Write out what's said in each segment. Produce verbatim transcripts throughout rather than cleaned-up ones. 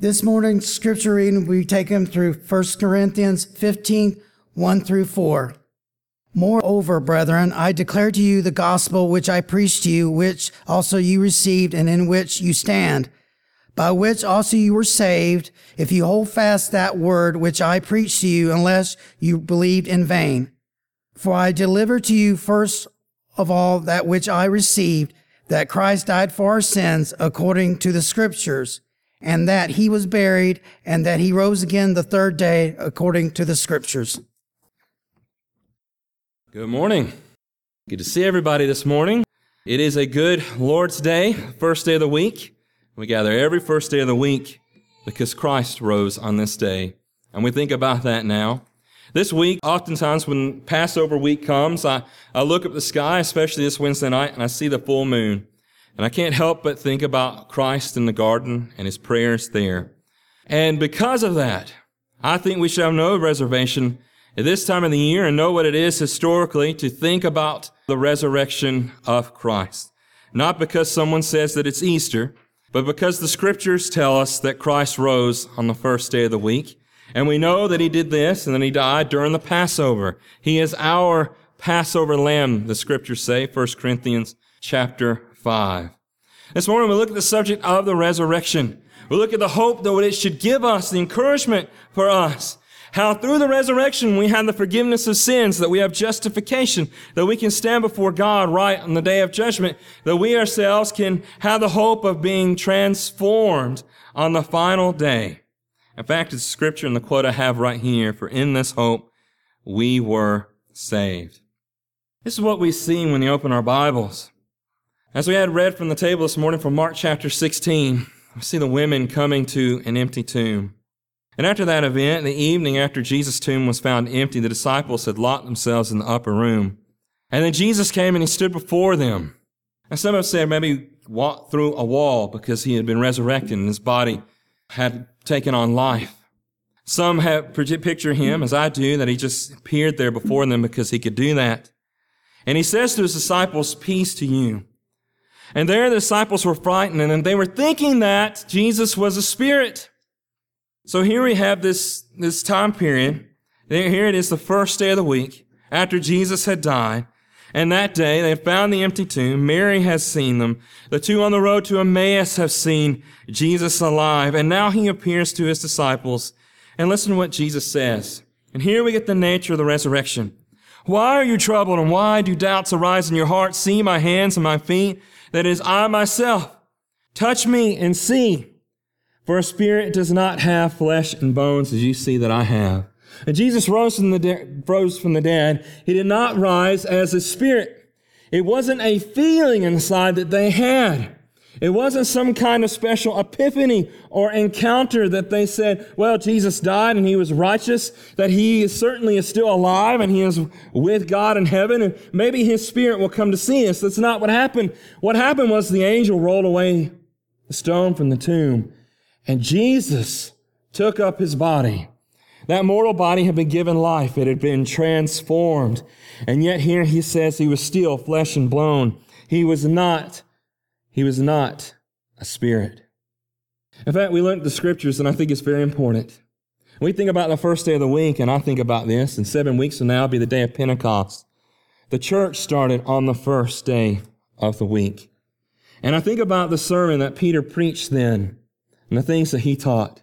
This morning's scripture reading will be taken through First Corinthians fifteen, one through four. Moreover, brethren, I declare to you the gospel which I preached to you, which also you received and in which you stand, by which also you were saved, if you hold fast that word which I preached to you, unless you believed in vain. For I delivered to you first of all that which I received, that Christ died for our sins according to the scriptures, and that he was buried, and that he rose again the third day according to the scriptures. Good morning. Good to see everybody this morning. It is a good Lord's Day, first day of the week. We gather every first day of the week because Christ rose on this day, and we think about that now. This week, oftentimes when Passover week comes, I, I look up the sky, especially this Wednesday night, and I see the full moon. And I can't help but think about Christ in the garden and his prayers there. And because of that, I think we should have no reservation at this time of the year and know what it is historically to think about the resurrection of Christ. Not because someone says that it's Easter, but because the scriptures tell us that Christ rose on the first day of the week. And we know that he did this and then he died during the Passover. He is our Passover lamb, the scriptures say, First Corinthians chapter five. This morning we look at the subject of the resurrection. We look at the hope that it should give us, the encouragement for us. How through the resurrection we have the forgiveness of sins, that we have justification, that we can stand before God right on the day of judgment, that we ourselves can have the hope of being transformed on the final day. In fact, it's scripture and the quote I have right here, for in this hope we were saved. This is what we see when we open our Bibles. As we had read from the table this morning from Mark chapter sixteen, we see the women coming to an empty tomb. And after that event, the evening after Jesus' tomb was found empty, the disciples had locked themselves in the upper room. And then Jesus came and he stood before them. And some have said maybe he walked through a wall because he had been resurrected and his body had taken on life. Some have picture him, as I do, that he just appeared there before them because he could do that. And he says to his disciples, "Peace to you." And there the disciples were frightened, and they were thinking that Jesus was a spirit. So here we have this, this time period. Here it is, the first day of the week after Jesus had died. And that day they found the empty tomb. Mary has seen them. The two on the road to Emmaus have seen Jesus alive. And now he appears to his disciples. And listen to what Jesus says. And here we get the nature of the resurrection. Why are you troubled, and why do doubts arise in your heart? See my hands and my feet, that is I myself. Touch me and see. For a spirit does not have flesh and bones, as you see that I have. And Jesus rose from the de- rose from the dead. He did not rise as a spirit. It wasn't a feeling inside that they had. It wasn't some kind of special epiphany or encounter that they said, well, Jesus died and he was righteous, that he certainly is still alive and he is with God in heaven, and maybe his spirit will come to see us. That's not what happened. What happened was the angel rolled away the stone from the tomb. And Jesus took up his body. That mortal body had been given life. It had been transformed. And yet here he says he was still flesh and bone. He was not, he was not a spirit. In fact, we learned the scriptures, and I think it's very important. We think about the first day of the week, and I think about this, and seven weeks from now will be the day of Pentecost. The church started on the first day of the week. And I think about the sermon that Peter preached then, and the things that he taught.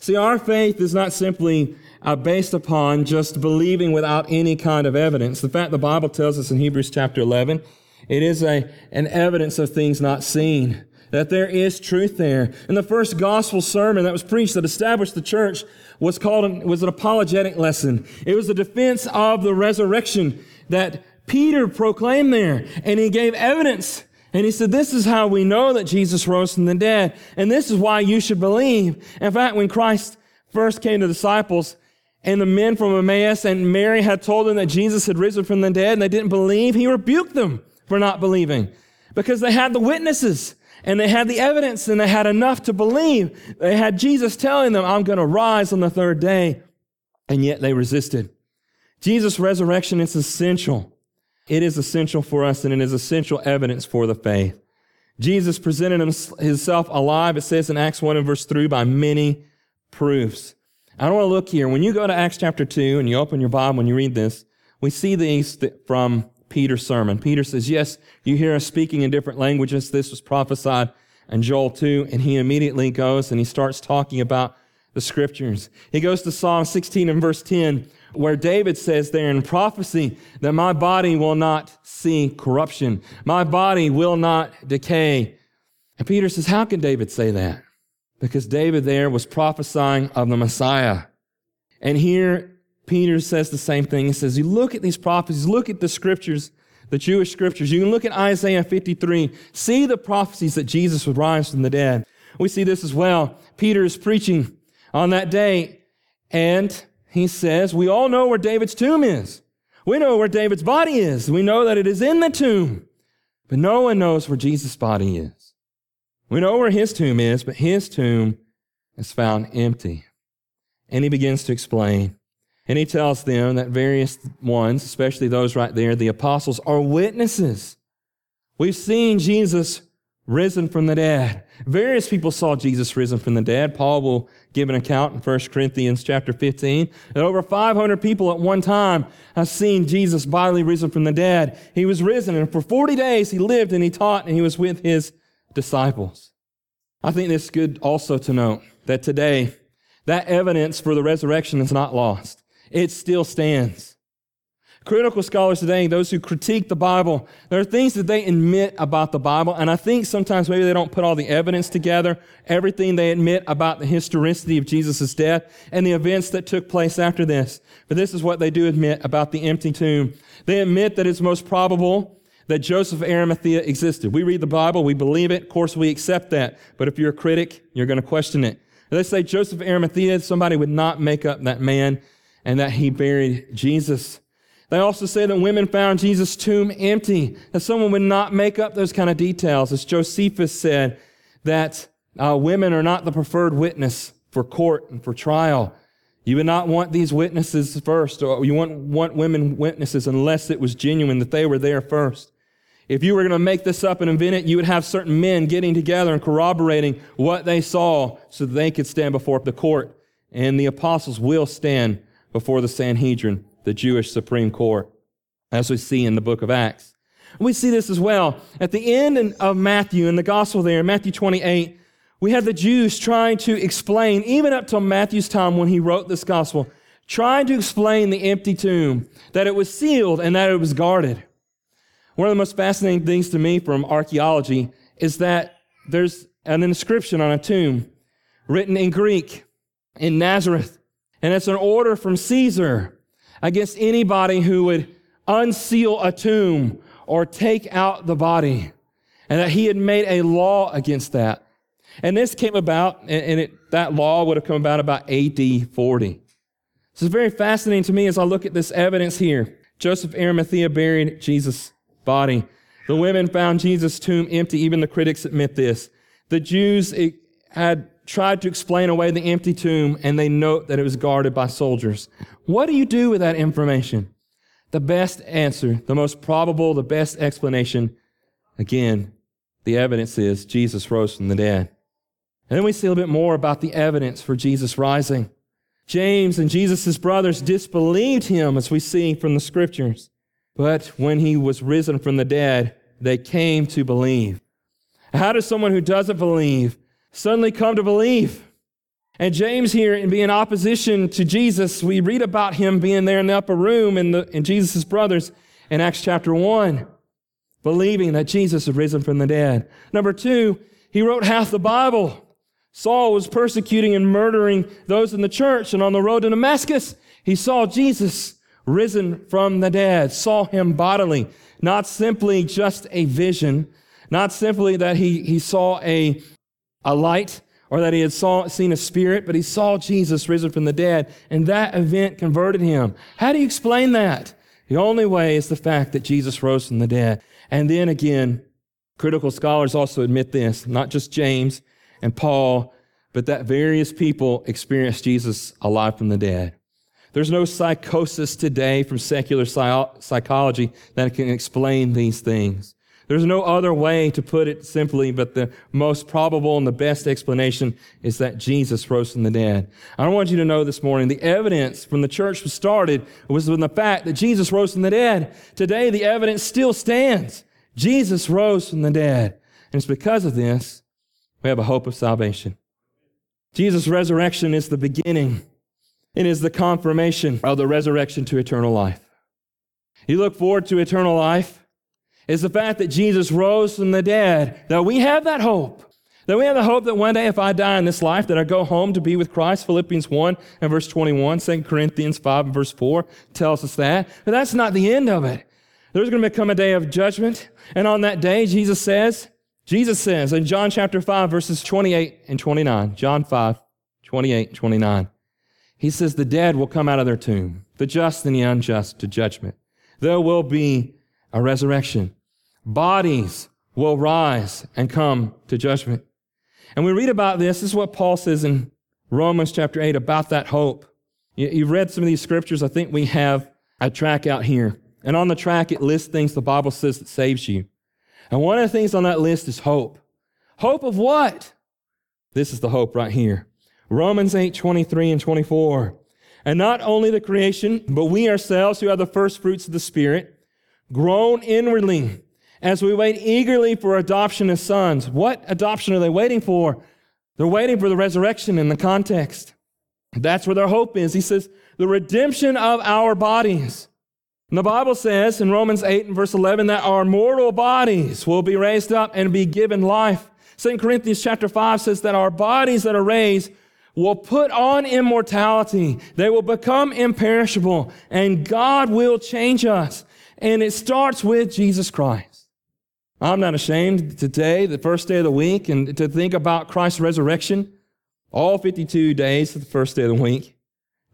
See, our faith is not simply uh, based upon just believing without any kind of evidence. In fact, the Bible tells us in Hebrews chapter eleven, it is a an evidence of things not seen, that there is truth there. And the first gospel sermon that was preached that established the church was called an, was an apologetic lesson. It was a defense of the resurrection that Peter proclaimed there, and he gave evidence. And he said, this is how we know that Jesus rose from the dead. And this is why you should believe. In fact, when Christ first came to the disciples and the men from Emmaus and Mary had told them that Jesus had risen from the dead and they didn't believe, he rebuked them for not believing because they had the witnesses and they had the evidence and they had enough to believe. They had Jesus telling them, I'm going to rise on the third day. And yet they resisted. Jesus' resurrection is essential. It is essential for us, and it is essential evidence for the faith. Jesus presented himself alive, it says in Acts one and verse three, by many proofs. I don't want to look here. When you go to Acts chapter two and you open your Bible and you read this, we see these th- from Peter's sermon. Peter says, yes, you hear us speaking in different languages. This was prophesied in Joel two, and he immediately goes and he starts talking about the scriptures. He goes to Psalm sixteen and verse ten, where David says there in prophecy that my body will not see corruption. My body will not decay. And Peter says, how can David say that? Because David there was prophesying of the Messiah. And here Peter says the same thing. He says, you look at these prophecies, look at the scriptures, the Jewish scriptures. You can look at Isaiah fifty-three, see the prophecies that Jesus would rise from the dead. We see this as well. Peter is preaching on that day, and he says, we all know where David's tomb is. We know where David's body is. We know that it is in the tomb. But no one knows where Jesus' body is. We know where his tomb is, but his tomb is found empty. And he begins to explain. And he tells them that various ones, especially those right there, the apostles, are witnesses. We've seen Jesus risen from the dead. Various people saw Jesus risen from the dead. Paul will give an account in First Corinthians chapter fifteen that over five hundred people at one time have seen Jesus bodily risen from the dead. He was risen, and for forty days he lived and he taught and he was with his disciples. I think it's good also to note that today that evidence for the resurrection is not lost. It still stands. Critical scholars today, those who critique the Bible, there are things that they admit about the Bible, and I think sometimes maybe they don't put all the evidence together, everything they admit about the historicity of Jesus' death and the events that took place after this. But this is what they do admit about the empty tomb. They admit that it's most probable that Joseph of Arimathea existed. We read the Bible, we believe it, of course we accept that, but if you're a critic, you're going to question it. They say Joseph of Arimathea, somebody would not make up that man, and that he buried Jesus. They also say that women found Jesus' tomb empty, that someone would not make up those kind of details. As Josephus said, that uh, women are not the preferred witness for court and for trial. You would not want these witnesses first, or you wouldn't want women witnesses unless it was genuine that they were there first. If you were going to make this up and invent it, you would have certain men getting together and corroborating what they saw so that they could stand before the court. And the apostles will stand before the Sanhedrin, the Jewish Supreme Court, as we see in the book of Acts. We see this as well. At the end of Matthew, in the gospel there, Matthew twenty-eight, we have the Jews trying to explain, even up till Matthew's time when he wrote this gospel, trying to explain the empty tomb, that it was sealed and that it was guarded. One of the most fascinating things to me from archaeology is that there's an inscription on a tomb written in Greek, in Nazareth, and it's an order from Caesar against anybody who would unseal a tomb or take out the body, and that he had made a law against that. And this came about, and it, that law would have come about about A D forty. This is very fascinating to me as I look at this evidence here. Joseph of Arimathea buried Jesus' body. The women found Jesus' tomb empty. Even the critics admit this. The Jews had tried to explain away the empty tomb, and they note that it was guarded by soldiers. What do you do with that information? The best answer, the most probable, the best explanation, again, the evidence is Jesus rose from the dead. And then we see a little bit more about the evidence for Jesus rising. James and Jesus' brothers disbelieved him, as we see from the scriptures. But when he was risen from the dead, they came to believe. How does someone who doesn't believe suddenly come to believe? And James here, in being in opposition to Jesus, we read about him being there in the upper room and, the, and Jesus' brothers in Acts chapter one, believing that Jesus had risen from the dead. Number two, he wrote half the Bible. Saul was persecuting and murdering those in the church, and on the road to Damascus, he saw Jesus risen from the dead, saw him bodily, not simply just a vision, not simply that he, he saw a a light, or that he had saw, seen a spirit, but he saw Jesus risen from the dead, and that event converted him. How do you explain that? The only way is the fact that Jesus rose from the dead. And then again, critical scholars also admit this, not just James and Paul, but that various people experienced Jesus alive from the dead. There's no psychosis today from secular psychology that can explain these things. There's no other way to put it simply, but the most probable and the best explanation is that Jesus rose from the dead. I want you to know this morning, the evidence when the church was started was in the fact that Jesus rose from the dead. Today, the evidence still stands. Jesus rose from the dead. And it's because of this, we have a hope of salvation. Jesus' resurrection is the beginning. It is the confirmation of the resurrection to eternal life. You look forward to eternal life. It's the fact that Jesus rose from the dead, that we have that hope. That we have the hope that one day if I die in this life, that I go home to be with Christ. Philippians one and verse twenty-one, Second Corinthians five and verse four tells us that. But that's not the end of it. There's going to become a day of judgment. And on that day, Jesus says, Jesus says in John chapter five, verses twenty-eight and twenty-nine, John five, twenty-eight and twenty-nine, he says, the dead will come out of their tomb, the just and the unjust to judgment. There will be a resurrection. Bodies will rise and come to judgment. And we read about this. This is what Paul says in Romans chapter eight about that hope. You, you've read some of these scriptures. I think we have a track out here. And on the track, it lists things the Bible says that saves you. And one of the things on that list is hope. Hope of what? This is the hope right here. Romans eight, twenty-three and twenty-four. And not only the creation, but we ourselves who are the first fruits of the Spirit, groan inwardly as we wait eagerly for adoption as sons. What adoption are they waiting for? They're waiting for the resurrection in the context. That's where their hope is. He says, the redemption of our bodies. And the Bible says in Romans eight and verse eleven that our mortal bodies will be raised up and be given life. Second Corinthians chapter five says that our bodies that are raised will put on immortality. They will become imperishable, and God will change us. And it starts with Jesus Christ. I'm not ashamed today, the first day of the week, and to think about Christ's resurrection, all fifty-two days of the first day of the week,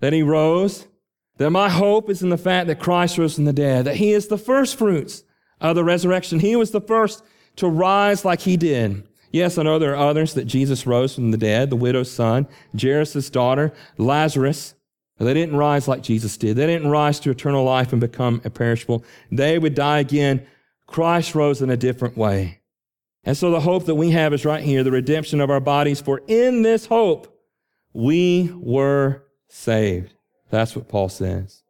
that He rose, that my hope is in the fact that Christ rose from the dead, that He is the first fruits of the resurrection. He was the first to rise like He did. Yes, I know there are others that Jesus rose from the dead, the widow's son, Jairus' daughter, Lazarus. They didn't rise like Jesus did. They didn't rise to eternal life and become imperishable. They would die again. Christ rose in a different way. And so the hope that we have is right here, the redemption of our bodies. For in this hope, we were saved. That's what Paul says.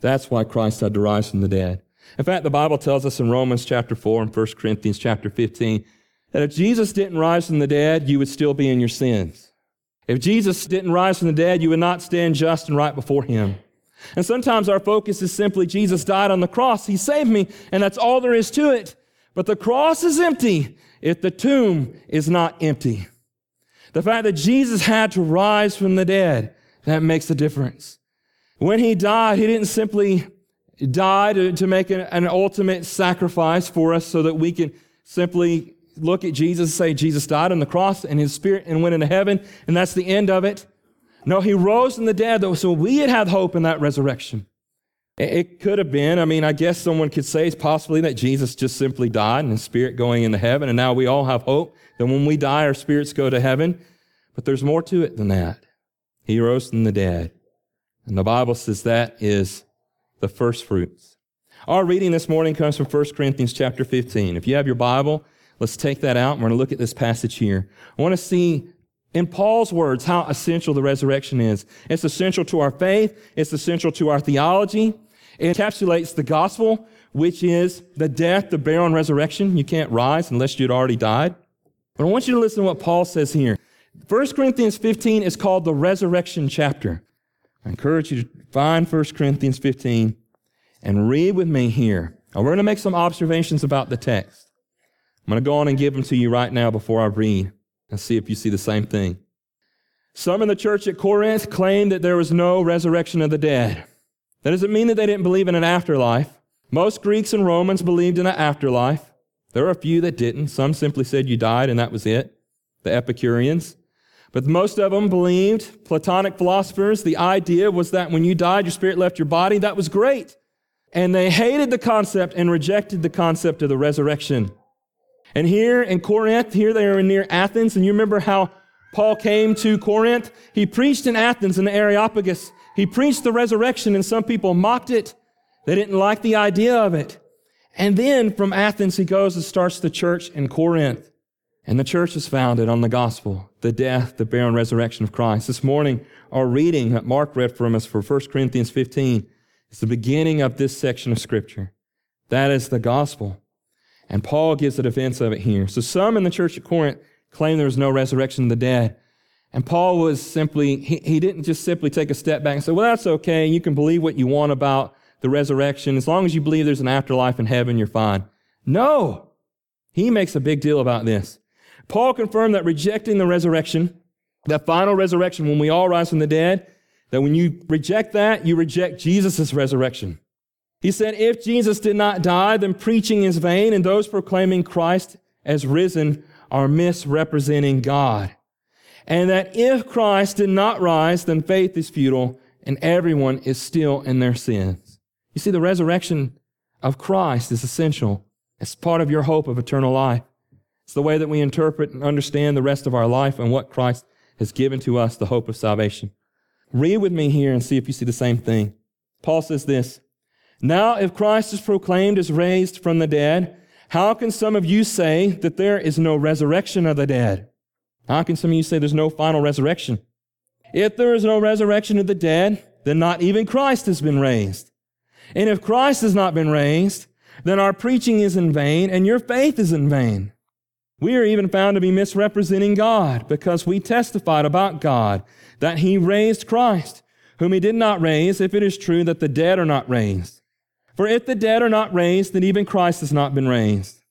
That's why Christ had to rise from the dead. In fact, the Bible tells us in Romans chapter four and First Corinthians chapter fifteen that if Jesus didn't rise from the dead, you would still be in your sins. If Jesus didn't rise from the dead, you would not stand just and right before Him. And sometimes our focus is simply, Jesus died on the cross, He saved me, and that's all there is to it. But the cross is empty if the tomb is not empty. The fact that Jesus had to rise from the dead, that makes a difference. When He died, He didn't simply die to, to make an, an ultimate sacrifice for us so that we can simply look at Jesus and say, Jesus died on the cross and His Spirit and went into heaven, and that's the end of it. No, He rose from the dead, though, so we had hope in that resurrection. It could have been, I mean, I guess someone could say it's possibly that Jesus just simply died and His Spirit going into heaven, and now we all have hope that when we die, our spirits go to heaven. But there's more to it than that. He rose from the dead. And the Bible says that is the first fruits. Our reading this morning comes from First Corinthians chapter fifteen. If you have your Bible, let's take that out, and we're going to look at this passage here. I want to see, in Paul's words, how essential the resurrection is. It's essential to our faith. It's essential to our theology. It encapsulates the gospel, which is the death, the burial, and resurrection. You can't rise unless you'd already died. But I want you to listen to what Paul says here. First Corinthians fifteen is called the resurrection chapter. I encourage you to find First Corinthians fifteen and read with me here. Now, we're going to make some observations about the text. I'm going to go on and give them to you right now before I read and see if you see the same thing. Some in the church at Corinth claimed that there was no resurrection of the dead. That doesn't mean that they didn't believe in an afterlife. Most Greeks and Romans believed in an afterlife. There were a few that didn't. Some simply said you died and that was it, the Epicureans. But most of them believed, Platonic philosophers, the idea was that when you died, your spirit left your body. That was great. And they hated the concept and rejected the concept of the resurrection. And here in Corinth, here they are near Athens, and you remember how Paul came to Corinth? He preached in Athens in the Areopagus. He preached the resurrection, and some people mocked it. They didn't like the idea of it. And then from Athens, he goes and starts the church in Corinth. And the church is founded on the gospel, the death, the burial, and resurrection of Christ. This morning, our reading that Mark read from us for First Corinthians fifteen is the beginning of this section of Scripture. That is the gospel. And Paul gives the defense of it here. So some in the church at Corinth claim there was no resurrection of the dead. And Paul was simply, he, he didn't just simply take a step back and say, well, that's okay. You can believe what you want about the resurrection. As long as you believe there's an afterlife in heaven, you're fine. No! He makes a big deal about this. Paul confirmed that rejecting the resurrection, that final resurrection when we all rise from the dead, that when you reject that, you reject Jesus' resurrection. He said, if Jesus did not die, then preaching is vain, and those proclaiming Christ as risen are misrepresenting God. And that if Christ did not rise, then faith is futile, and everyone is still in their sins. You see, the resurrection of Christ is essential. It's part of your hope of eternal life. It's the way that we interpret and understand the rest of our life and what Christ has given to us, the hope of salvation. Read with me here and see if you see the same thing. Paul says this, now if Christ is proclaimed as raised from the dead, how can some of you say that there is no resurrection of the dead? How can some of you say there's no final resurrection? If there is no resurrection of the dead, then not even Christ has been raised. And if Christ has not been raised, then our preaching is in vain and your faith is in vain. We are even found to be misrepresenting God because we testified about God that He raised Christ, whom He did not raise, if it is true that the dead are not raised. For if the dead are not raised, then even Christ has not been raised.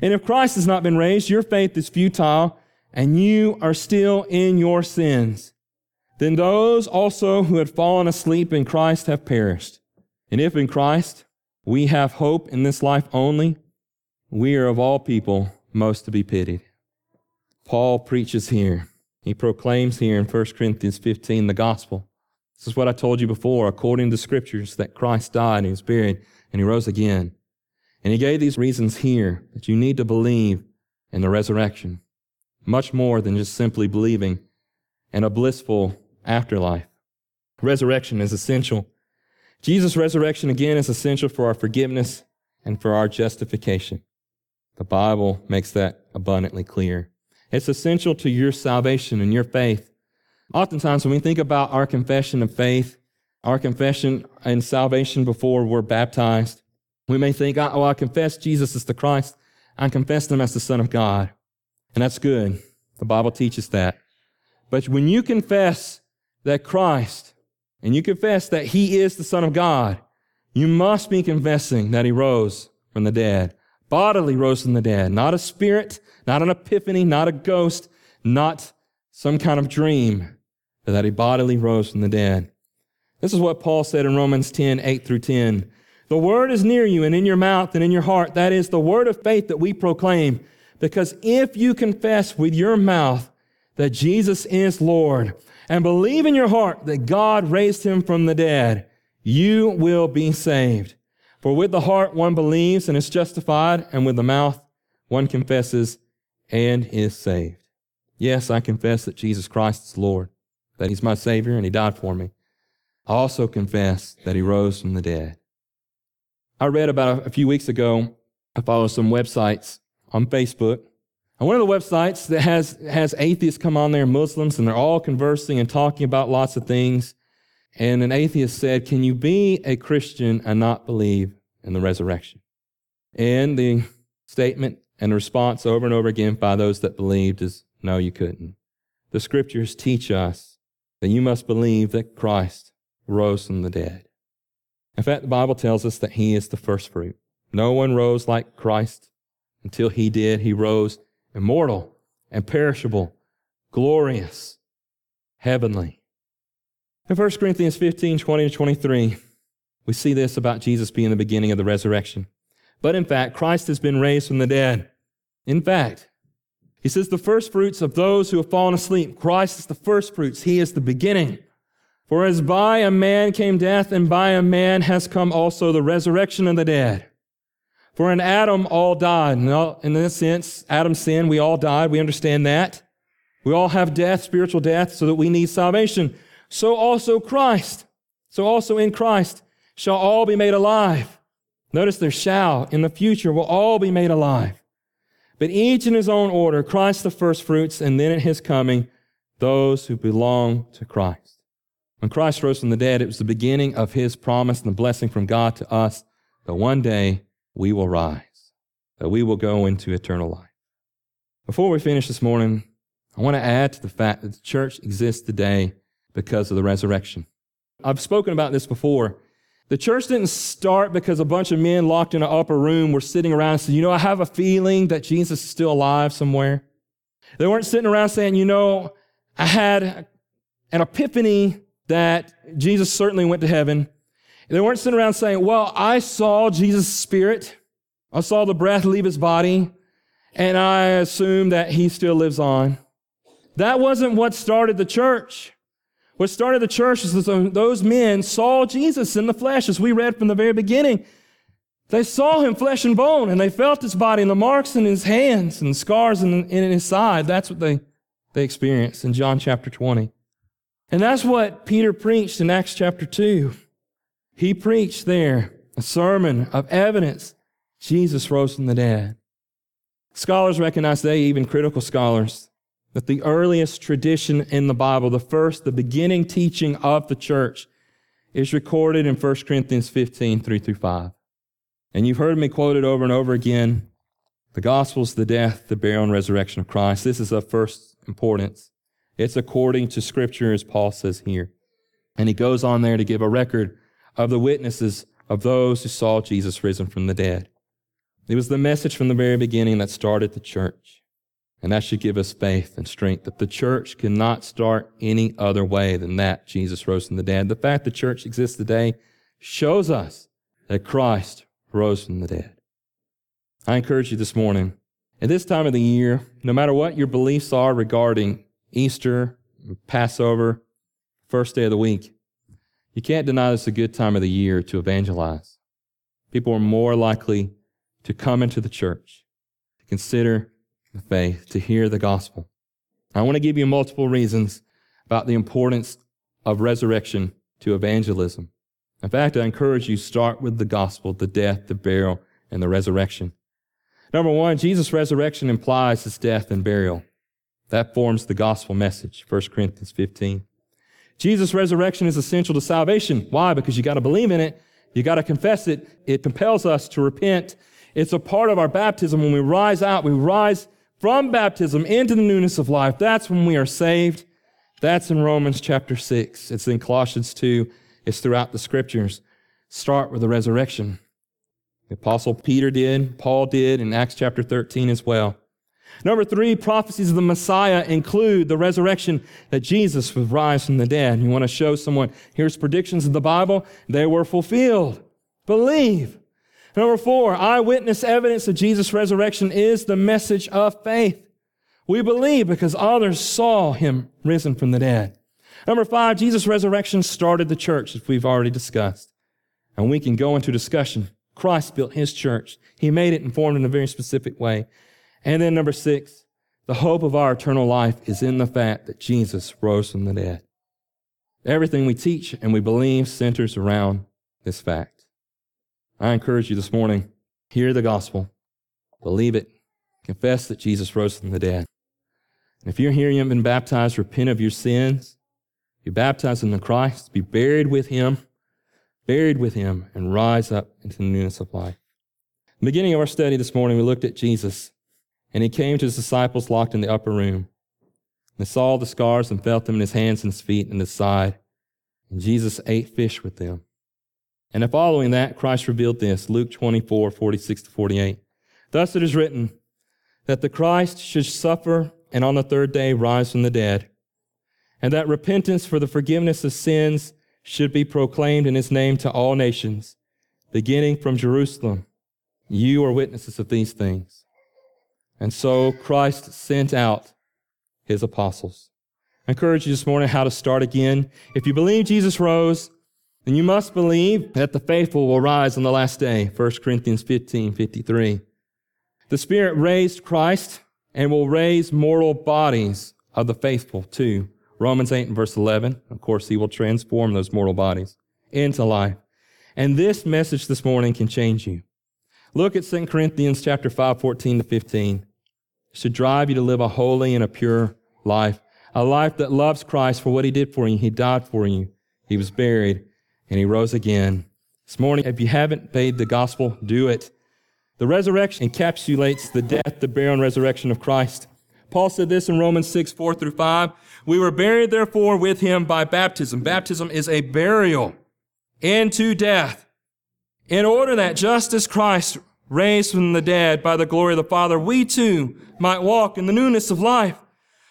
And if Christ has not been raised, your faith is futile, and you are still in your sins. Then those also who had fallen asleep in Christ have perished. And if in Christ we have hope in this life only, we are of all people most to be pitied. Paul preaches here. He proclaims here in First Corinthians fifteen the gospel. This is what I told you before, according to Scriptures, that Christ died and He was buried and He rose again. And he gave these reasons here that you need to believe in the resurrection, much more than just simply believing in a blissful afterlife. Resurrection is essential. Jesus' resurrection again is essential for our forgiveness and for our justification. The Bible makes that abundantly clear. It's essential to your salvation and your faith. Oftentimes when we think about our confession of faith, our confession and salvation before we're baptized, we may think, oh, I confess Jesus is the Christ. I confess Him as the Son of God. And that's good. The Bible teaches that. But when you confess that Christ, and you confess that He is the Son of God, you must be confessing that He rose from the dead. Bodily rose from the dead, not a spirit, not an epiphany, not a ghost, not some kind of dream, but that He bodily rose from the dead. This is what Paul said in Romans ten, eight through ten. The word is near you and in your mouth and in your heart. That is the word of faith that we proclaim. Because if you confess with your mouth that Jesus is Lord and believe in your heart that God raised Him from the dead, you will be saved. For with the heart one believes and is justified, and with the mouth one confesses and is saved. Yes, I confess that Jesus Christ is Lord, that He's my Savior and He died for me. I also confess that He rose from the dead. I read about a few weeks ago, I follow some websites on Facebook. And one of the websites that has, has atheists come on there, Muslims, and they're all conversing and talking about lots of things. And an atheist said, can you be a Christian and not believe in the resurrection? And the statement and response over and over again by those that believed is, no, you couldn't. The Scriptures teach us that you must believe that Christ rose from the dead. In fact, the Bible tells us that He is the first fruit. No one rose like Christ until He did. He rose immortal, imperishable, glorious, heavenly. In First Corinthians fifteen, twenty to twenty-three, we see this about Jesus being the beginning of the resurrection. But in fact, Christ has been raised from the dead. In fact, He says, the first fruits of those who have fallen asleep. Christ is the first fruits. He is the beginning. For as by a man came death, and by a man has come also the resurrection of the dead. For in Adam all died. Now, in this sense, Adam's sin, we all died. We understand that. We all have death, spiritual death, so that we need salvation. So also Christ, so also in Christ shall all be made alive, Notice there shall, in the future, will all be made alive. But each in his own order, Christ the first fruits, and then at his coming, those who belong to Christ. When Christ rose from the dead, it was the beginning of his promise and the blessing from God to us that one day we will rise, that we will go into eternal life. Before we finish this morning, I want to add to the fact that the church exists today because of the resurrection. I've spoken about this before. The church didn't start because a bunch of men locked in an upper room were sitting around and said, you know, I have a feeling that Jesus is still alive somewhere. They weren't sitting around saying, you know, I had an epiphany that Jesus certainly went to heaven. They weren't sitting around saying, well, I saw Jesus' spirit. I saw the breath leave his body, and I assume that he still lives on. That wasn't what started the church. What started the church is that those men saw Jesus in the flesh, as we read from the very beginning. They saw him flesh and bone, and they felt his body and the marks in his hands and scars in, in his side. That's what they, they experienced in John chapter twenty. And that's what Peter preached in Acts chapter two. He preached there a sermon of evidence Jesus rose from the dead. Scholars recognize today, even critical scholars, that the earliest tradition in the Bible, the first, the beginning teaching of the church, is recorded in First Corinthians fifteen, three through five. And you've heard me quoted over and over again. The gospel's the death, the burial, and resurrection of Christ. This is of first importance. It's according to Scripture, as Paul says here. And he goes on there to give a record of the witnesses of those who saw Jesus risen from the dead. It was the message from the very beginning that started the church. And that should give us faith and strength that the church cannot start any other way than that Jesus rose from the dead. The fact the church exists today shows us that Christ rose from the dead. I encourage you this morning, at this time of the year, no matter what your beliefs are regarding Easter, Passover, first day of the week, you can't deny this is a good time of the year to evangelize. People are more likely to come into the church, to consider the faith, to hear the gospel. I want to give you multiple reasons about the importance of resurrection to evangelism. In fact, I encourage you to start with the gospel, the death, the burial, and the resurrection. Number one, Jesus' resurrection implies his death and burial. That forms the gospel message, First Corinthians fifteen. Jesus' resurrection is essential to salvation. Why? Because you got to believe in it. You got to confess it. It compels us to repent. It's a part of our baptism. When we rise out, we rise from baptism into the newness of life. That's when we are saved. That's in Romans chapter six. It's in Colossians two. It's throughout the Scriptures. Start with the resurrection. The Apostle Peter did, Paul did, in Acts chapter thirteen as well. Number three, prophecies of the Messiah include the resurrection, that Jesus would rise from the dead. You want to show someone, here's predictions of the Bible, they were fulfilled. Believe. Number four, eyewitness evidence of Jesus' resurrection is the message of faith. We believe because others saw him risen from the dead. Number five, Jesus' resurrection started the church, as we've already discussed. And we can go into discussion. Christ built his church. He made it and formed in a very specific way. And then number six, the hope of our eternal life is in the fact that Jesus rose from the dead. Everything we teach and we believe centers around this fact. I encourage you this morning, hear the gospel, believe it, confess that Jesus rose from the dead. And if you're here and you haven't been baptized, repent of your sins, be baptized in the Christ, be buried with him, buried with him, and rise up into the newness of life. In the beginning of our study this morning, we looked at Jesus. And he came to his disciples locked in the upper room. They saw the scars and felt them in his hands and his feet and his side. And Jesus ate fish with them. And the following that, Christ revealed this, Luke twenty-four, forty-six to forty-eight. Thus it is written that the Christ should suffer and on the third day rise from the dead, and that repentance for the forgiveness of sins should be proclaimed in his name to all nations, beginning from Jerusalem. You are witnesses of these things. And so Christ sent out his apostles. I encourage you this morning how to start again. If you believe Jesus rose, then you must believe that the faithful will rise on the last day, First Corinthians fifteen, fifty-three. The Spirit raised Christ and will raise mortal bodies of the faithful too, Romans eight and verse eleven. Of course, he will transform those mortal bodies into life. And this message this morning can change you. Look at Second Corinthians chapter five, fourteen to fifteen. It should drive you to live a holy and a pure life, a life that loves Christ for what he did for you. He died for you. He was buried, and he rose again. This morning, if you haven't paid the gospel, do it. The resurrection encapsulates the death, the burial, and resurrection of Christ. Paul said this in Romans six, four through five. We were buried, therefore, with him by baptism. Baptism is a burial into death, in order that just as Christ raised from the dead by the glory of the Father, we too might walk in the newness of life.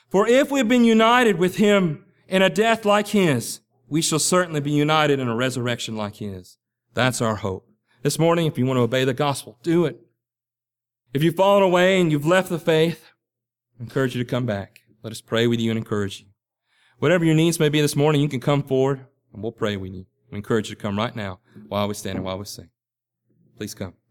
For if we've been united with him in a death like his, we shall certainly be united in a resurrection like his. That's our hope. This morning, if you want to obey the gospel, do it. If you've fallen away and you've left the faith, I encourage you to come back. Let us pray with you and encourage you. Whatever your needs may be this morning, you can come forward and we'll pray with you. We encourage you to come right now while we stand and while we sing. Please come.